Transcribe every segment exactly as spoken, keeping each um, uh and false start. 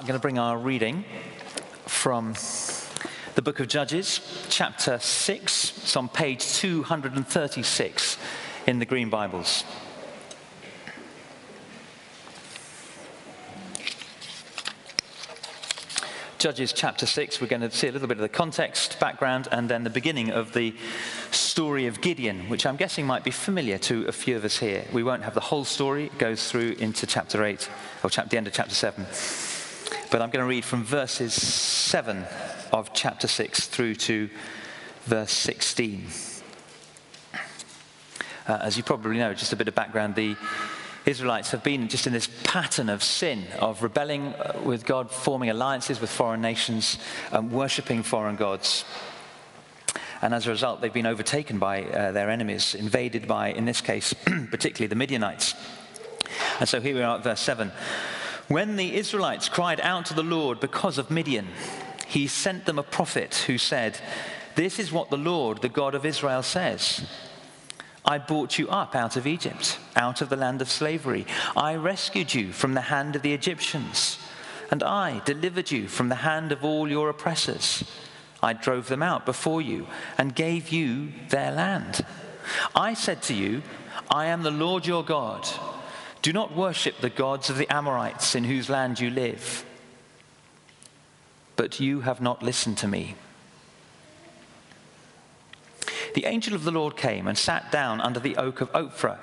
I'm going to bring our reading from the book of Judges, chapter six. It's on page two hundred thirty-six in the Green Bibles. Judges chapter six, we're going to see a little bit of the context, background, and then the beginning of the story of Gideon, which I'm guessing might be familiar to a few of us here. We won't have the whole story. It goes through into chapter eight, or chapter, the end of chapter seven. But I'm going to read from verses seven of chapter six through to verse sixteen. Uh, as you probably know, just a bit of background, the Israelites have been just in this pattern of sin, of rebelling with God, forming alliances with foreign nations, um, worshipping foreign gods. And as a result, they've been overtaken by uh, their enemies, invaded by, in this case, particularly the Midianites. And so here we are at verse seven. When the Israelites cried out to the Lord because of Midian, he sent them a prophet who said, "This is what the Lord, the God of Israel, says. I brought you up out of Egypt, out of the land of slavery. I rescued you from the hand of the Egyptians, and I delivered you from the hand of all your oppressors. I drove them out before you and gave you their land. I said to you, I am the Lord your God. Do not worship the gods of the Amorites in whose land you live. But you have not listened to me." The angel of the Lord came and sat down under the oak of Ophrah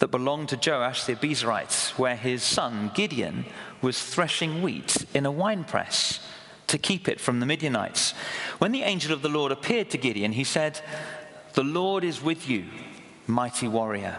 that belonged to Joash the Abiezrite, where his son Gideon was threshing wheat in a winepress to keep it from the Midianites. When the angel of the Lord appeared to Gideon, he said, "The Lord is with you, mighty warrior."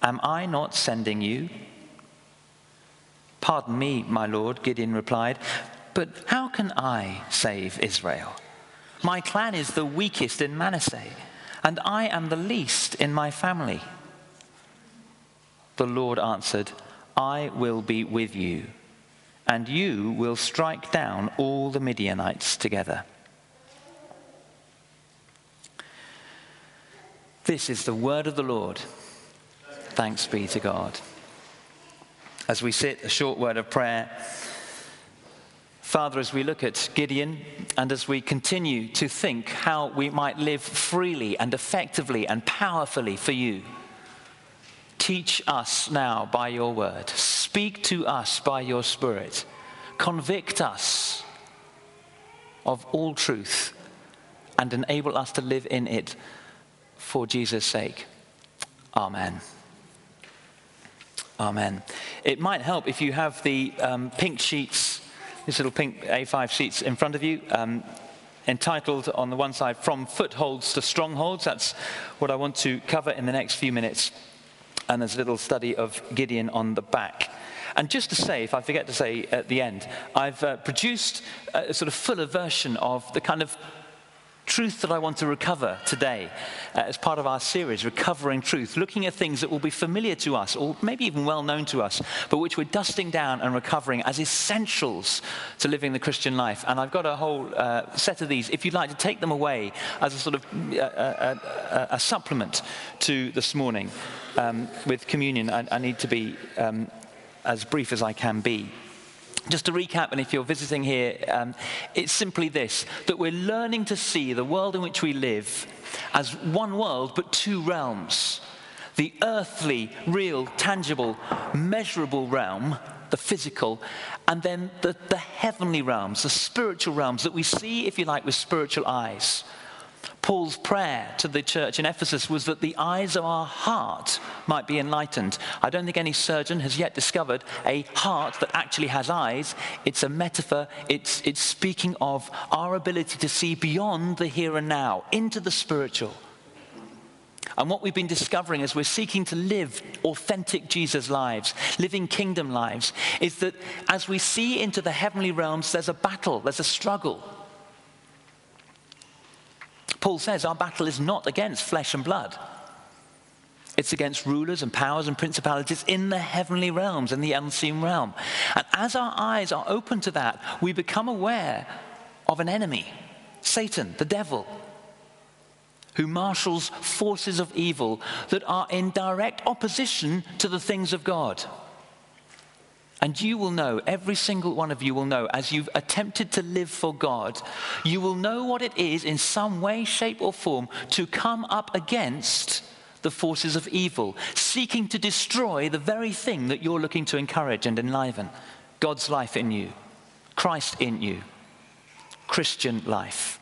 Am I not sending you?" "Pardon me, my lord," Gideon replied, "but how can I save Israel? My clan is the weakest in Manasseh, and I am the least in my family." The Lord answered, "I will be with you, and you will strike down all the Midianites together." This is the word of the Lord. Thanks be to God. As we sit, a short word of prayer. Father, as we look at Gideon and as we continue to think how we might live freely and effectively and powerfully for you, teach us now by your word. Speak to us by your Spirit. Convict us of all truth and enable us to live in it for Jesus' sake. Amen. Amen. It might help if you have the um, pink sheets, these little pink A five sheets in front of you, um, entitled on the one side, "From Footholds to Strongholds." That's what I want to cover in the next few minutes. And there's a little study of Gideon on the back. And just to say, if I forget to say at the end, I've uh, produced a sort of fuller version of the kind of truth that I want to recover today uh, as part of our series, Recovering Truth, looking at things that will be familiar to us or maybe even well known to us, but which we're dusting down and recovering as essentials to living the Christian life. And I've got a whole uh, set of these, if you'd like to take them away as a sort of uh, uh, a supplement to this morning um, with communion. I, I need to be um, as brief as I can be. Just to recap, and if you're visiting here, um, it's simply this, that we're learning to see the world in which we live as one world but two realms. The earthly, real, tangible, measurable realm, the physical, and then the, the heavenly realms, the spiritual realms that we see, if you like, with spiritual eyes. Paul's prayer to the church in Ephesus was that the eyes of our heart might be enlightened. I don't think any surgeon has yet discovered a heart that actually has eyes. It's a metaphor. It's, it's speaking of our ability to see beyond the here and now, into the spiritual. And what we've been discovering as we're seeking to live authentic Jesus lives, living kingdom lives, is that as we see into the heavenly realms, there's a battle, there's a struggle. Paul says our battle is not against flesh and blood. It's against rulers and powers and principalities in the heavenly realms, in the unseen realm. And as our eyes are open to that, we become aware of an enemy, Satan, the devil, who marshals forces of evil that are in direct opposition to the things of God. And you will know, every single one of you will know, as you've attempted to live for God, you will know what it is in some way, shape, or form to come up against the forces of evil, seeking to destroy the very thing that you're looking to encourage and enliven. God's life in you, Christ in you, Christian life.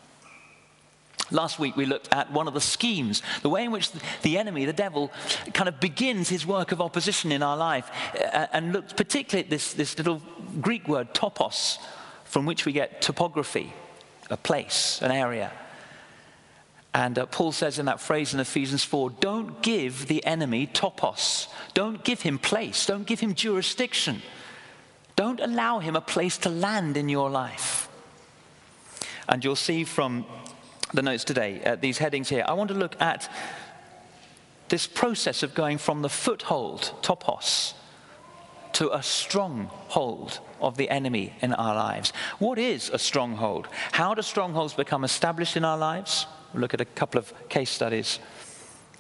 Last week we looked at one of the schemes, the way in which the enemy, the devil, kind of begins his work of opposition in our life, and looked particularly at this, this little Greek word, topos, from which we get topography, a place, an area. And uh, Paul says in that phrase in Ephesians four, don't give the enemy topos. Don't give him place. Don't give him jurisdiction. Don't allow him a place to land in your life. And you'll see from the notes today, uh, these headings here, I want to look at this process of going from the foothold, topos, to a stronghold of the enemy in our lives. What is a stronghold? How do strongholds become established in our lives? We'll look at a couple of case studies.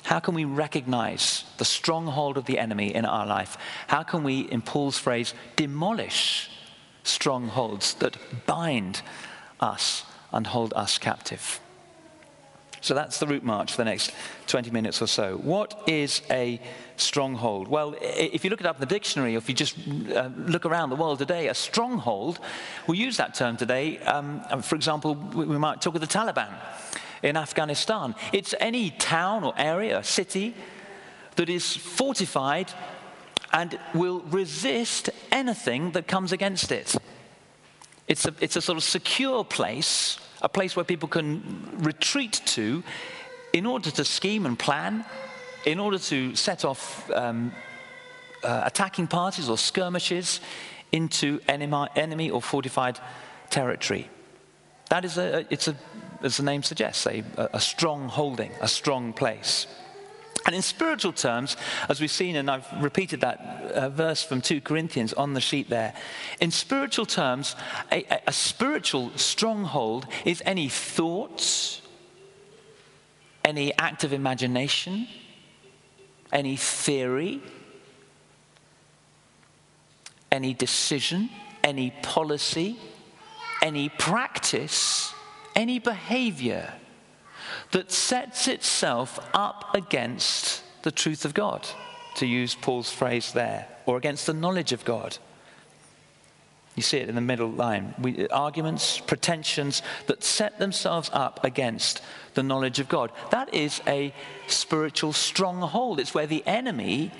How can we recognize the stronghold of the enemy in our life? How can we, in Paul's phrase, demolish strongholds that bind us and hold us captive? So that's the route march for the next twenty minutes or so. What is a stronghold? Well, if you look it up in the dictionary, or if you just uh, look around the world today, a stronghold, we use that term today. Um, for example, we might talk of the Taliban in Afghanistan. It's any town or area, or city, that is fortified and will resist anything that comes against it. It's a, it's a sort of secure place, a place where people can retreat to in order to scheme and plan, in order to set off um, uh, attacking parties or skirmishes into enemy, enemy or fortified territory. That is a, it's a, as the name suggests, a, a strong holding, a strong place. And in spiritual terms, as we've seen, and I've repeated that uh, verse from two Corinthians on the sheet there, in spiritual terms, a, a spiritual stronghold is any thoughts, any act of imagination, any theory, any decision, any policy, any practice, any behavior that sets itself up against the truth of God, to use Paul's phrase there, or against the knowledge of God. You see it in the middle line. We, arguments, pretensions that set themselves up against the knowledge of God. That is a spiritual stronghold. It's where the enemy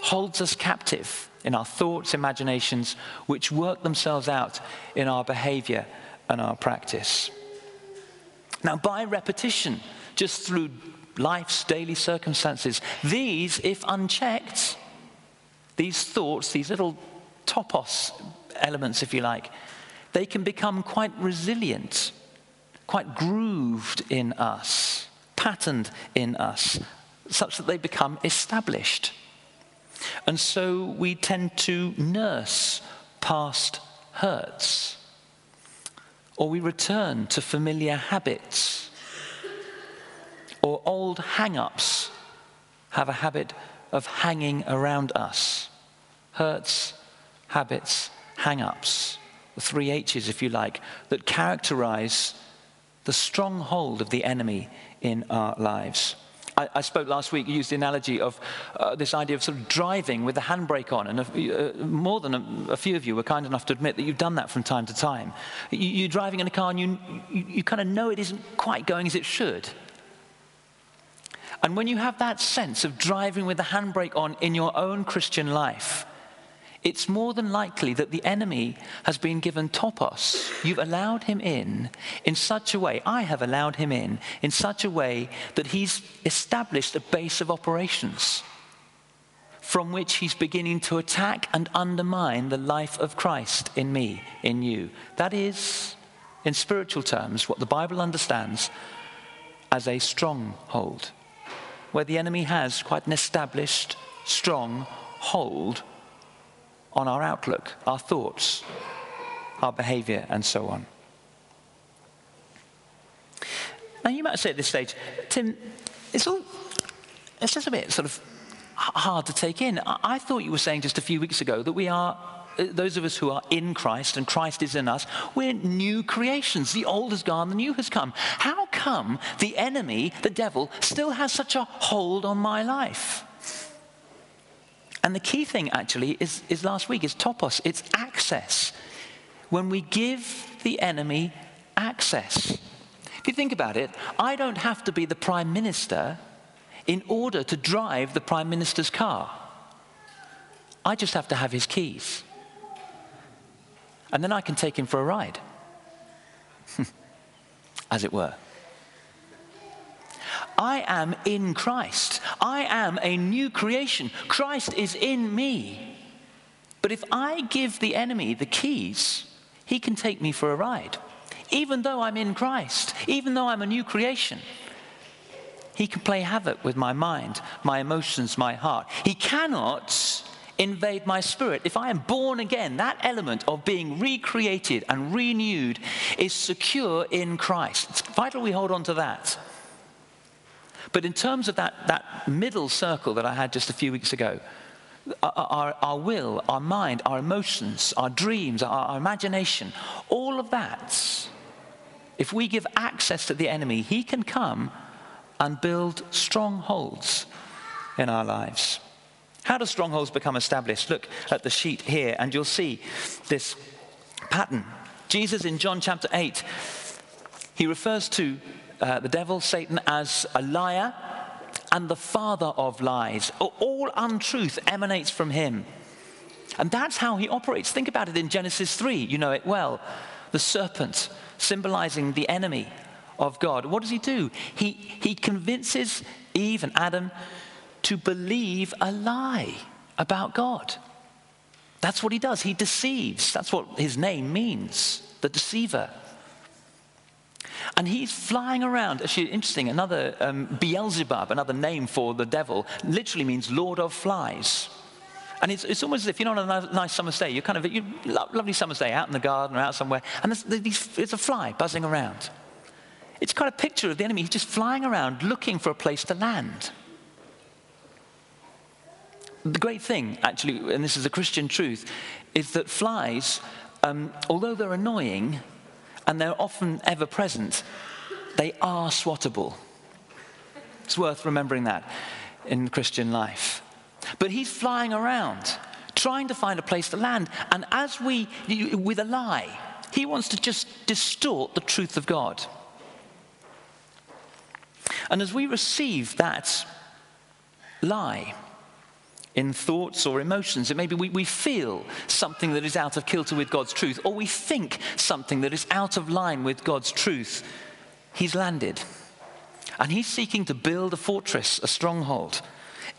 holds us captive in our thoughts, imaginations, which work themselves out in our behavior and our practice. Now, by repetition, just through life's daily circumstances, these, if unchecked, these thoughts, these little topos elements, if you like, they can become quite resilient, quite grooved in us, patterned in us, such that they become established. And so we tend to nurse past hurts, or we return to familiar habits, or old hang-ups have a habit of hanging around us. Hurts, habits, hang-ups, the three H's, if you like, that characterize the stronghold of the enemy in our lives. I, I spoke last week, used the analogy of uh, this idea of sort of driving with the handbrake on. And a, uh, more than a, a few of you were kind enough to admit that you've done that from time to time. You, you're driving in a car and you, you, you kind of know it isn't quite going as it should. And when you have that sense of driving with the handbrake on in your own Christian life, it's more than likely that the enemy has been given topos. You've allowed him in in such a way, I have allowed him in, in such a way that he's established a base of operations from which he's beginning to attack and undermine the life of Christ in me, in you. That is, in spiritual terms, what the Bible understands as a stronghold, where the enemy has quite an established, strong hold on our outlook, our thoughts, our behavior, and so on. Now, you might say at this stage, Tim, it's all, it's just a bit sort of hard to take in. I, I thought you were saying just a few weeks ago that we are, those of us who are in Christ and Christ is in us, we're new creations. The old has gone, the new has come. How come the enemy, the devil, still has such a hold on my life? And the key thing, actually, is, is last week, is topos. It's access. When we give the enemy access. If you think about it, I don't have to be the prime minister in order to drive the prime minister's car. I just have to have his keys. And then I can take him for a ride, as it were. I am in Christ. I am a new creation. Christ is in me. But if I give the enemy the keys, he can take me for a ride. Even though I'm in Christ, even though I'm a new creation, he can play havoc with my mind, my emotions, my heart. He cannot invade my spirit. If I am born again, that element of being recreated and renewed is secure in Christ. It's vital we hold on to that. But in terms of that, that middle circle that I had just a few weeks ago, our, our, our will, our mind, our emotions, our dreams, our, our imagination, all of that, if we give access to the enemy, he can come and build strongholds in our lives. How do strongholds become established? Look at the sheet here, and you'll see this pattern. Jesus, in John chapter eight, he refers to Uh, the devil, Satan, as a liar and the father of lies. All untruth emanates from him. And that's how he operates. Think about it in Genesis three. You know it well. The serpent, symbolizing the enemy of God. What does he do? He, he convinces Eve and Adam to believe a lie about God. That's what he does. He deceives. That's what his name means, the deceiver. And he's flying around. Actually, interesting, another um, Beelzebub, another name for the devil, literally means Lord of Flies. And it's, it's almost as if, you know, on a nice summer's day, you're kind of, you lo- lovely summer's day, out in the garden or out somewhere, and there's, there's, there's a fly buzzing around. It's kind of a picture of the enemy. He's just flying around looking for a place to land. The great thing, actually, and this is a Christian truth, is that flies, um, although they're annoying, and they're often ever-present, they are swattable. It's worth remembering that in Christian life. But he's flying around, trying to find a place to land, and as we, with a lie, he wants to just distort the truth of God. And as we receive that lie in thoughts or emotions, it may be we, we feel something that is out of kilter with God's truth, or we think something that is out of line with God's truth. He's landed. And he's seeking to build a fortress, a stronghold.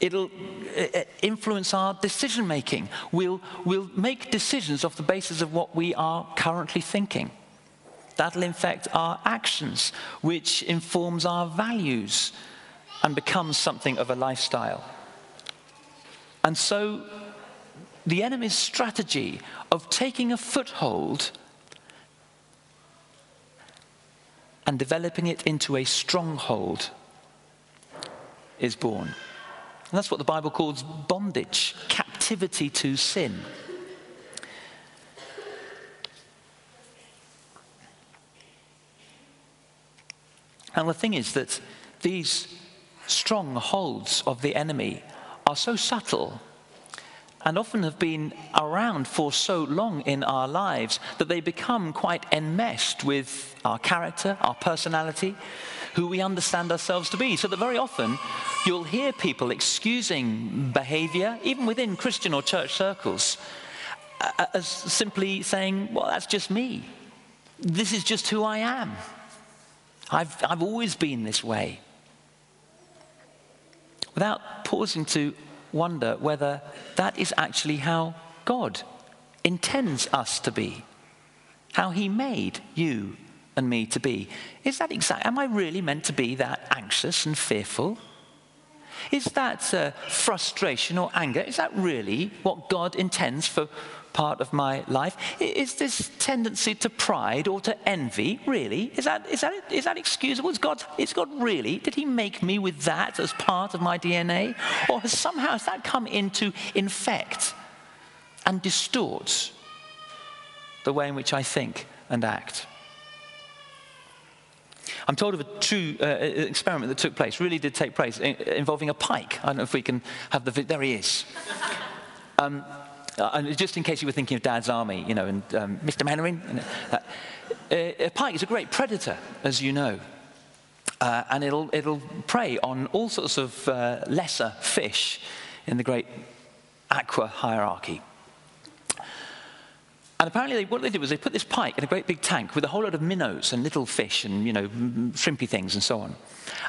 It'll uh, influence our decision-making. We'll, we'll make decisions off the basis of what we are currently thinking. That'll affect our actions, which informs our values and becomes something of a lifestyle. And so the enemy's strategy of taking a foothold and developing it into a stronghold is born. And that's what the Bible calls bondage, captivity to sin. And the thing is that these strongholds of the enemy are so subtle and often have been around for so long in our lives that they become quite enmeshed with our character, our personality, who we understand ourselves to be. So that very often you'll hear people excusing behavior, even within Christian or church circles, as simply saying, well, that's just me. This is just who I am. I've, I've always been this way. Without pausing to wonder whether that is actually how God intends us to be. How he made you and me to be. Is that exact? Am I really meant to be that anxious and fearful? Is that uh, frustration or anger? Is that really what God intends for part of my life? Is this tendency to pride or to envy really? Is that is that is that excusable? Is God is God really? Did he make me with that as part of my D N A? Or has somehow has that come in to infect and distort the way in which I think and act? I'm told of a true uh, experiment that took place, really did take place, in, involving a pike. I don't know if we can have the... Vi- there he is. Um, uh, just in case you were thinking of Dad's Army, you know, and um, Mister Mannering. And, uh, a pike is a great predator, as you know. Uh, and it'll, it'll prey on all sorts of uh, lesser fish in the great aqua hierarchy. And apparently they, what they did was they put this pike in a great big tank with a whole lot of minnows and little fish and, you know, shrimpy things and so on.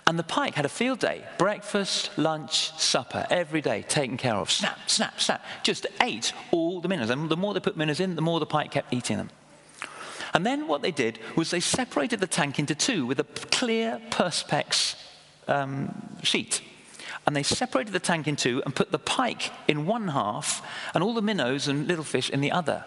And the pike had a field day, breakfast, lunch, supper, every day taken care of. Snap, snap, snap. Just ate all the minnows. And the more they put minnows in, the more the pike kept eating them. And then what they did was they separated the tank into two with a clear perspex um, sheet. And they separated the tank in two and put the pike in one half and all the minnows and little fish in the other.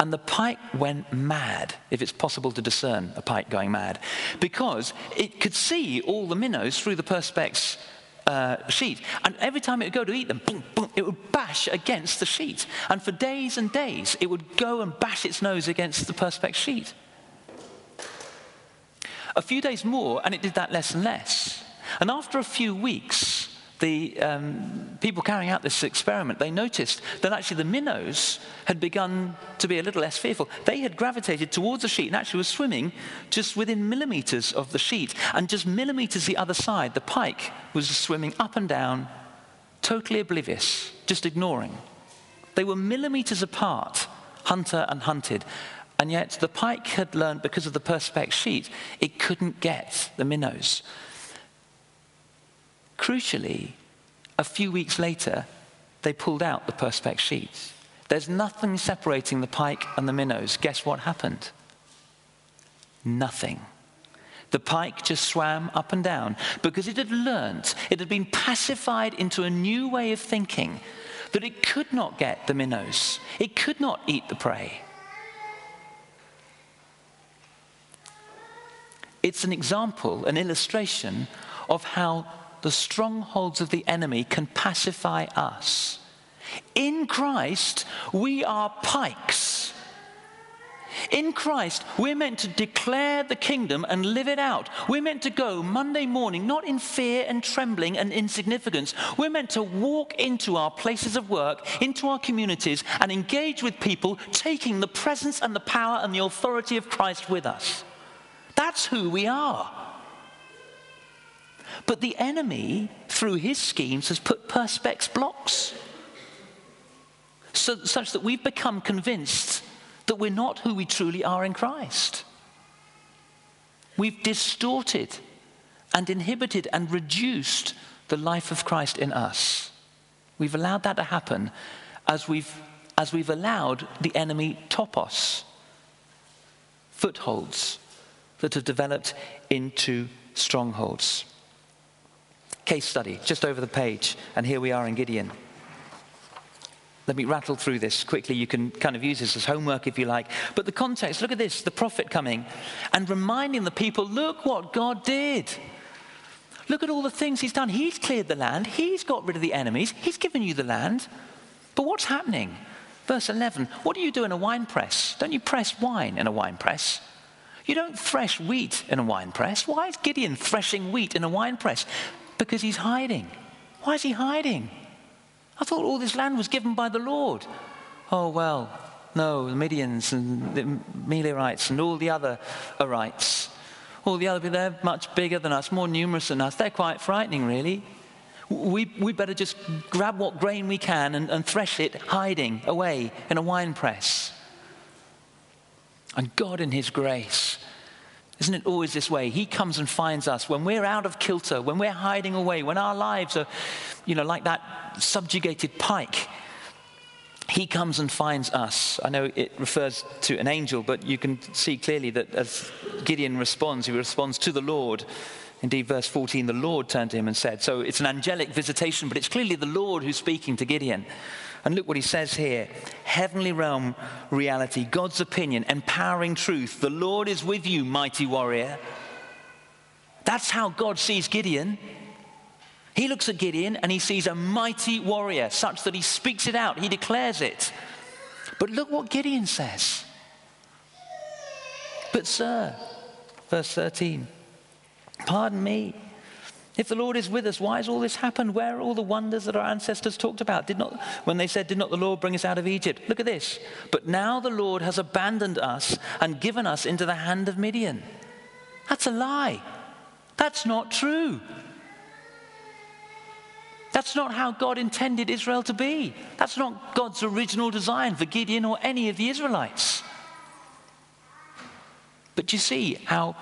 And the pike went mad, if it's possible to discern a pike going mad, because it could see all the minnows through the perspex uh, sheet. And every time it would go to eat them, boom, boom, it would bash against the sheet. And for days and days, it would go and bash its nose against the perspex sheet. A few days more, and it did that less and less. And after a few weeks, the um, people carrying out this experiment, they noticed that actually the minnows had begun to be a little less fearful. They had gravitated towards the sheet and actually were swimming just within millimetres of the sheet. And just millimetres the other side, the pike was swimming up and down, totally oblivious, just ignoring. They were millimetres apart, hunter and hunted. And yet the pike had learned, because of the perspex sheet, it couldn't get the minnows. Crucially, a few weeks later, they pulled out the perspex sheets. There's nothing separating the pike and the minnows. Guess what happened? Nothing. The pike just swam up and down because it had learnt, it had been pacified into a new way of thinking that it could not get the minnows. It could not eat the prey. It's an example, an illustration of how the strongholds of the enemy can pacify us. In Christ, we are pikes. In Christ, we're meant to declare the kingdom and live it out. We're meant to go Monday morning, not in fear and trembling and insignificance. We're meant to walk into our places of work, into our communities, and engage with people, taking the presence and the power and the authority of Christ with us. That's who we are. But the enemy, through his schemes, has put perspex blocks so, such that we've become convinced that we're not who we truly are in Christ. We've distorted and inhibited and reduced the life of Christ in us. We've allowed that to happen as we've, as we've allowed the enemy topos, footholds that have developed into strongholds. Case study, just over the page, and here we are in Gideon. Let me rattle through this quickly. You can kind of use this as homework if you like. But the context, look at this, the prophet coming and reminding the people, look what God did. Look at all the things he's done. He's cleared the land. He's got rid of the enemies. He's given you the land. But what's happening? Verse eleven, what do you do in a wine press? Don't you press wine in a wine press? You don't thresh wheat in a wine press. Why is Gideon threshing wheat in a wine press? Because he's hiding. Why is he hiding? I thought all this land was given by the Lord. Oh, well, no, the Midians and the Midianites and all the other Arites, all the other people, they're much bigger than us, more numerous than us. They're quite frightening, really. we we better just grab what grain we can and, and thresh it, hiding away in a wine press. And God in his grace, isn't it always this way? He comes and finds us when we're out of kilter, when we're hiding away, when our lives are, you know, like that subjugated pike. He comes and finds us. I know it refers to an angel, but you can see clearly that as Gideon responds, he responds to the Lord. Indeed, verse fourteen, the Lord turned to him and said, so it's an angelic visitation, but it's clearly the Lord who's speaking to Gideon. And look what he says here. Heavenly realm reality, God's opinion, empowering truth. The Lord is with you, mighty warrior. That's how God sees Gideon. He looks at Gideon and he sees a mighty warrior, such that he speaks it out, he declares it. But look what Gideon says. But sir, verse thirteen, pardon me, if the Lord is with us, why has all this happened? Where are all the wonders that our ancestors talked about? Did not, when they said, did not the Lord bring us out of Egypt? Look at this. But now the Lord has abandoned us and given us into the hand of Midian. That's a lie. That's not true. That's not how God intended Israel to be. That's not God's original design for Gideon or any of the Israelites. But you see how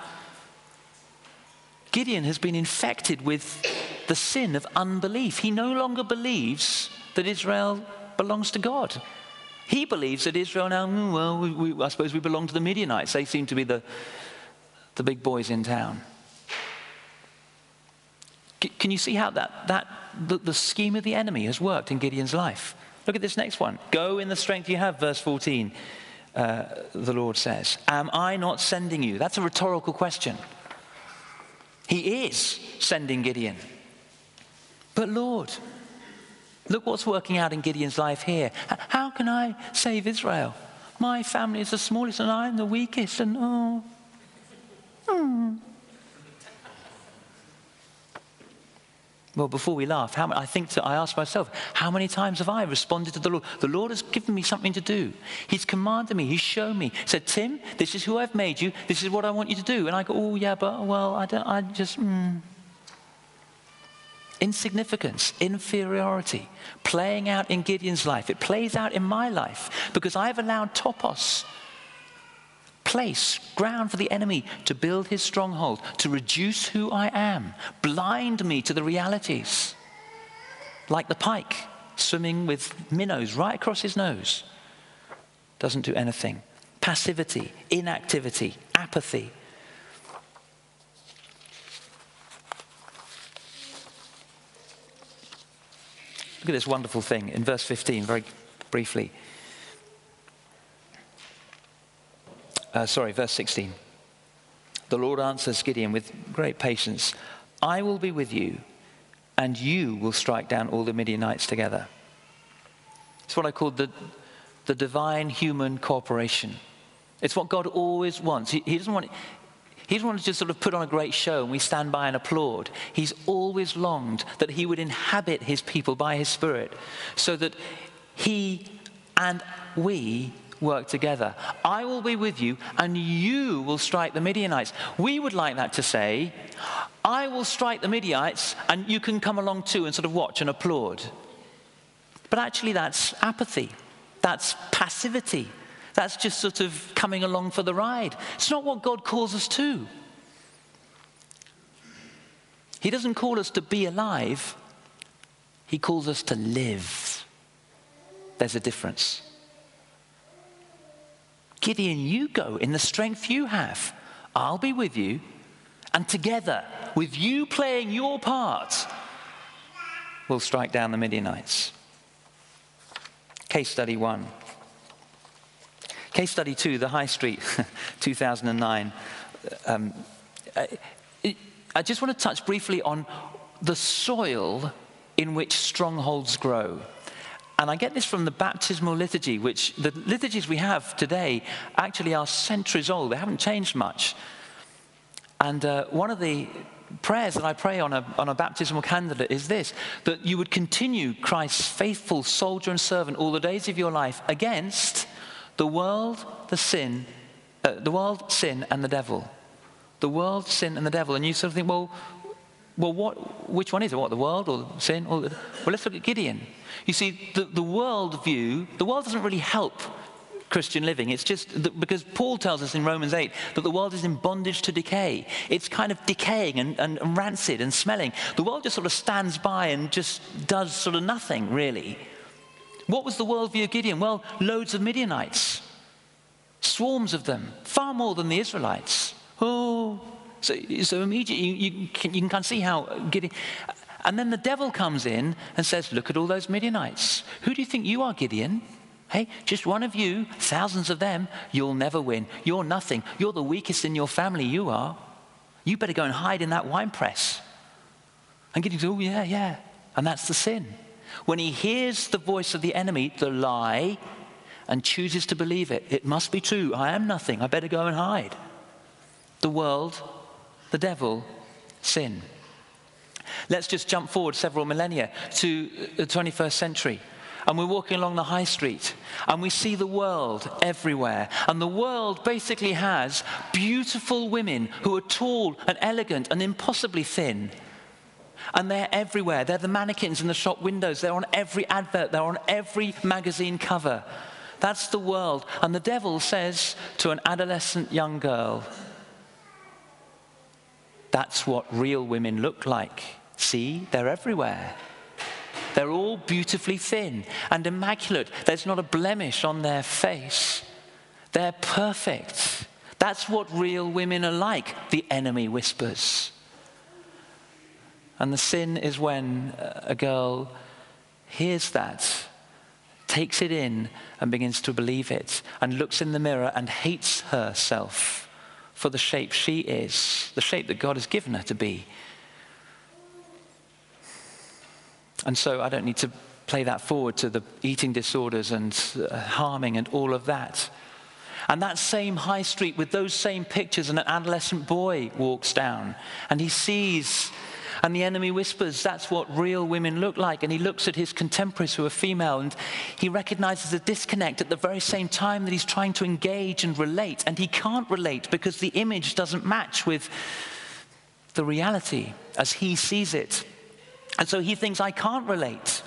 Gideon has been infected with the sin of unbelief. He no longer believes that Israel belongs to God. He believes that Israel now, well, we, we, I suppose we belong to the Midianites. They seem to be the, the big boys in town. Can you see how that, that the, the scheme of the enemy has worked in Gideon's life? Look at this next one. Go in the strength you have, verse fourteen, uh, the Lord says. Am I not sending you? That's a rhetorical question. He is sending Gideon. But Lord, look what's working out in Gideon's life here. How can I save Israel? My family is the smallest and I am the weakest. And oh, hmm. Well, before we laugh, how, I think to, I ask myself, how many times have I responded to the Lord? The Lord has given me something to do. He's commanded me. He's shown me. Said, Tim, this is who I've made you. This is what I want you to do. And I go, oh, yeah, but, well, I, don't, I just, mm. Insignificance, inferiority, playing out in Gideon's life. It plays out in my life because I've allowed topos, place, ground for the enemy to build his stronghold, to reduce who I am, blind me to the realities. Like the pike swimming with minnows right across his nose. Doesn't do anything. Passivity, inactivity, apathy. Look at this wonderful thing in verse fifteen, very briefly. Uh, sorry, verse sixteen. The Lord answers Gideon with great patience. I will be with you, and you will strike down all the Midianites together. It's what I call the, the divine human cooperation. It's what God always wants. He, he doesn't want, he doesn't want to just sort of put on a great show and we stand by and applaud. He's always longed that he would inhabit his people by his Spirit so that he and we work together. I will be with you and you will strike the Midianites. We would like that to say, I will strike the Midianites and you can come along too and sort of watch and applaud. But actually that's apathy. That's passivity. That's just sort of coming along for the ride. It's not what God calls us to. He doesn't call us to be alive. He calls us to live. There's a difference. Gideon, you go in the strength you have. I'll be with you. And together, with you playing your part, we'll strike down the Midianites. Case study one. Case study two, the High Street, two thousand nine. Um, I, I just want to touch briefly on the soil in which strongholds grow. And I get this from the baptismal liturgy, which the liturgies we have today actually are centuries old. They haven't changed much. And uh, one of the prayers that I pray on a, on a baptismal candidate is this, that you would continue Christ's faithful soldier and servant all the days of your life against the world, the sin, uh, the world, sin, and the devil. The world, sin, and the devil. And you sort of think, well, Well, what, which one is it? What, the world or sin? Or the, well, let's look at Gideon. You see, the, the world view, the world doesn't really help Christian living. It's just that, because Paul tells us in Romans eight that the world is in bondage to decay. It's kind of decaying and, and, and rancid and smelling. The world just sort of stands by and just does sort of nothing, really. What was the worldview of Gideon? Well, loads of Midianites. Swarms of them. Far more than the Israelites. Oh, so, so immediately you, you, can, you can kind of see how Gideon... And then the devil comes in and says, look at all those Midianites. Who do you think you are, Gideon? Hey, just one of you, thousands of them, you'll never win. You're nothing. You're the weakest in your family, you are. You better go and hide in that wine press. And Gideon goes, oh, yeah, yeah. And that's the sin. When he hears the voice of the enemy, the lie, and chooses to believe it, it must be true. I am nothing. I better go and hide. The world, the devil, sin. Let's just jump forward several millennia to the twenty-first century. And we're walking along the high street, and we see the world everywhere. And the world basically has beautiful women who are tall and elegant and impossibly thin. And they're everywhere. They're the mannequins in the shop windows. They're on every advert. They're on every magazine cover. That's the world. And the devil says to an adolescent young girl, that's what real women look like. See, they're everywhere. They're all beautifully thin and immaculate. There's not a blemish on their face. They're perfect. That's what real women are like, the enemy whispers. And the sin is when a girl hears that, takes it in and begins to believe it, and looks in the mirror and hates herself for the shape she is, the shape that God has given her to be. And so I don't need to play that forward to the eating disorders and uh, harming and all of that. And that same high street with those same pictures, and an adolescent boy walks down and he sees, and the enemy whispers, that's what real women look like. And he looks at his contemporaries who are female, and he recognizes a disconnect at the very same time that he's trying to engage and relate. And he can't relate because the image doesn't match with the reality as he sees it. And so he thinks, I can't relate.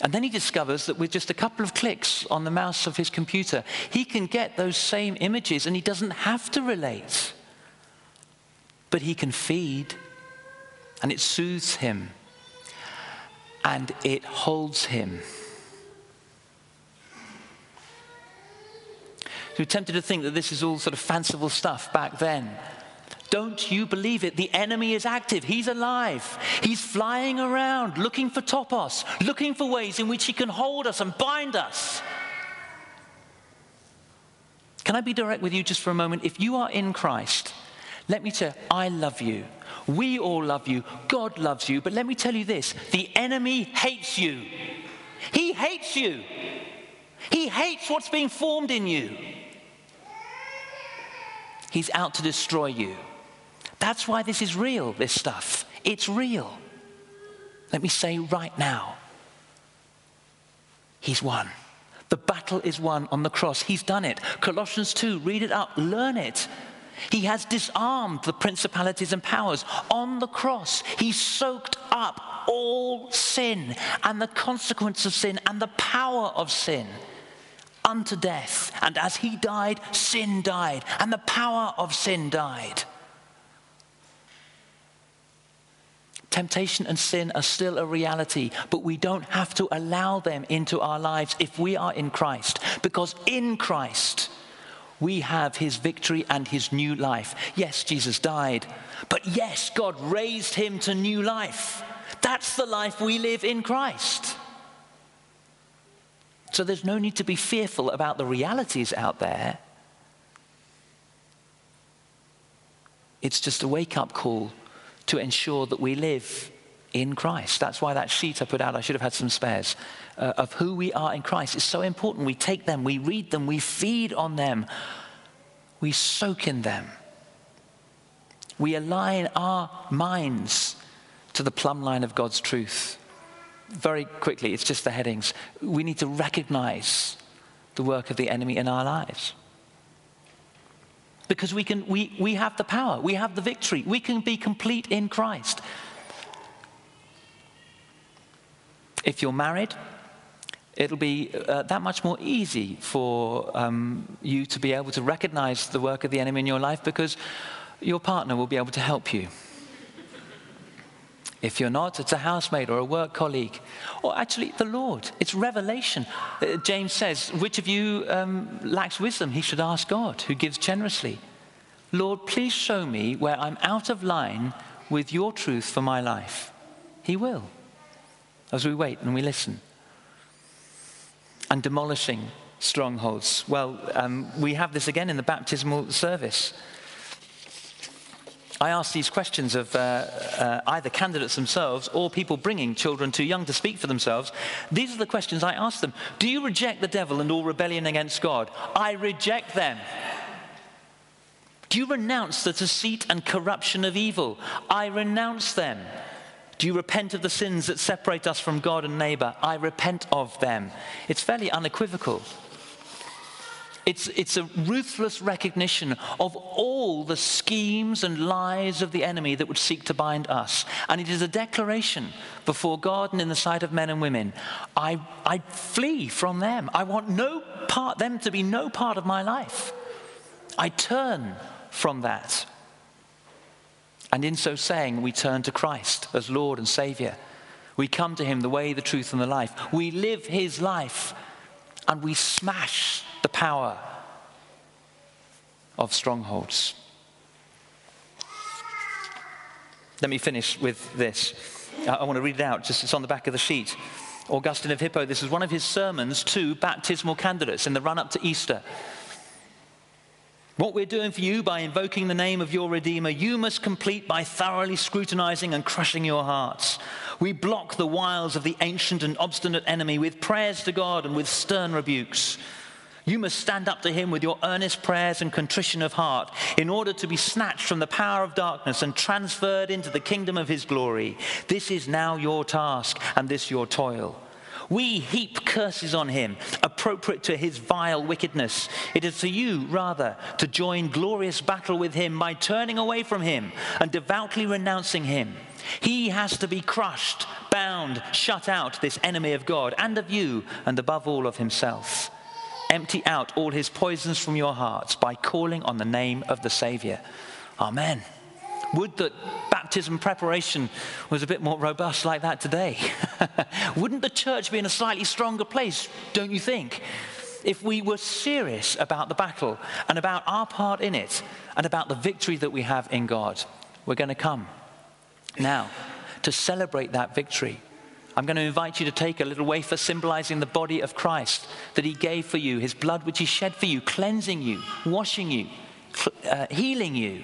And then he discovers that with just a couple of clicks on the mouse of his computer, he can get those same images, and he doesn't have to relate. But he can feed, and it soothes him, and it holds him. So we're tempted to think that this is all sort of fanciful stuff back then. Don't you believe it? The enemy is active. He's alive. He's flying around looking for topos, looking for ways in which he can hold us and bind us. Can I be direct with you just for a moment? If you are in Christ, let me tell you, I love you. We all love you. God loves you. But let me tell you this, the enemy hates you. He hates you. He hates what's being formed in you. He's out to destroy you. That's why this is real, this stuff. It's real. Let me say right now, he's won. The battle is won on the cross. He's done it. Colossians two, read it up, learn it. He has disarmed the principalities and powers on the cross. He soaked up all sin and the consequence of sin and the power of sin unto death. And as he died, sin died, and the power of sin died. Temptation and sin are still a reality, but we don't have to allow them into our lives if we are in Christ, because in Christ we have his victory and his new life. Yes, Jesus died, but yes, God raised him to new life. That's the life we live in Christ. So there's no need to be fearful about the realities out there. It's just a wake-up call to ensure that we live in Christ. That's why that sheet I put out, I should have had some spares, uh, of who we are in Christ. It's so important. We take them, we read them, we feed on them, we soak in them. We align our minds to the plumb line of God's truth. Very quickly, it's just the headings. We need to recognize the work of the enemy in our lives. because we can, we, we have the power, we have the victory, we can be complete in Christ. If you're married, it'll be uh, that much more easy for um, you to be able to recognize the work of the enemy in your life, because your partner will be able to help you. If you're not, it's a housemate or a work colleague, or actually the Lord. It's revelation. Uh, James says, which of you um, lacks wisdom? He should ask God, who gives generously. Lord, please show me where I'm out of line with your truth for my life. He will, as we wait and we listen. And demolishing strongholds. Well, um, we have this again in the baptismal service. I asked these questions of uh, uh, either candidates themselves or people bringing children too young to speak for themselves. These are the questions I asked them. Do you reject the devil and all rebellion against God? I reject them. Do you renounce the deceit and corruption of evil? I renounce them. Do you repent of the sins that separate us from God and neighbor? I repent of them. It's fairly unequivocal. It's, it's a ruthless recognition of all the schemes and lies of the enemy that would seek to bind us. And it is a declaration before God and in the sight of men and women. I, I flee from them. I want no part, them to be no part of my life. I turn from that. And in so saying, we turn to Christ as Lord and Savior. We come to him, the way, the truth, and the life. We live his life, and we smash the power of strongholds. Let me finish with this. I want to read it out, just it's on the back of the sheet. Augustine of Hippo, this is one of his sermons to baptismal candidates in the run-up to Easter. What we're doing for you by invoking the name of your Redeemer, you must complete by thoroughly scrutinizing and crushing your hearts. We block the wiles of the ancient and obstinate enemy with prayers to God and with stern rebukes. You must stand up to him with your earnest prayers and contrition of heart in order to be snatched from the power of darkness and transferred into the kingdom of his glory. This is now your task and this your toil. We heap curses on him, appropriate to his vile wickedness. It is for you, rather, to join glorious battle with him by turning away from him and devoutly renouncing him. He has to be crushed, bound, shut out, this enemy of God and of you, and above all of himself. Empty out all his poisons from your hearts by calling on the name of the Savior. Amen. Would that baptism preparation was a bit more robust like that today. Wouldn't the church be in a slightly stronger place, don't you think? If we were serious about the battle and about our part in it and about the victory that we have in God. We're going to come now to celebrate that victory. I'm going to invite you to take a little wafer symbolizing the body of Christ that he gave for you, his blood which he shed for you, cleansing you, washing you, uh, healing you.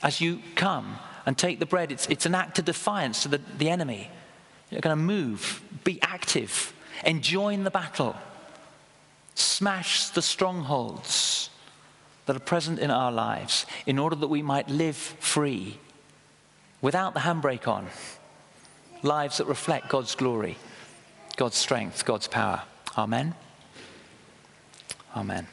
As you come and take the bread, it's, it's an act of defiance to the, the enemy. You're going to move, be active, and join the battle. Smash the strongholds that are present in our lives in order that we might live free, without the handbrake on, lives that reflect God's glory, God's strength, God's power. Amen. Amen.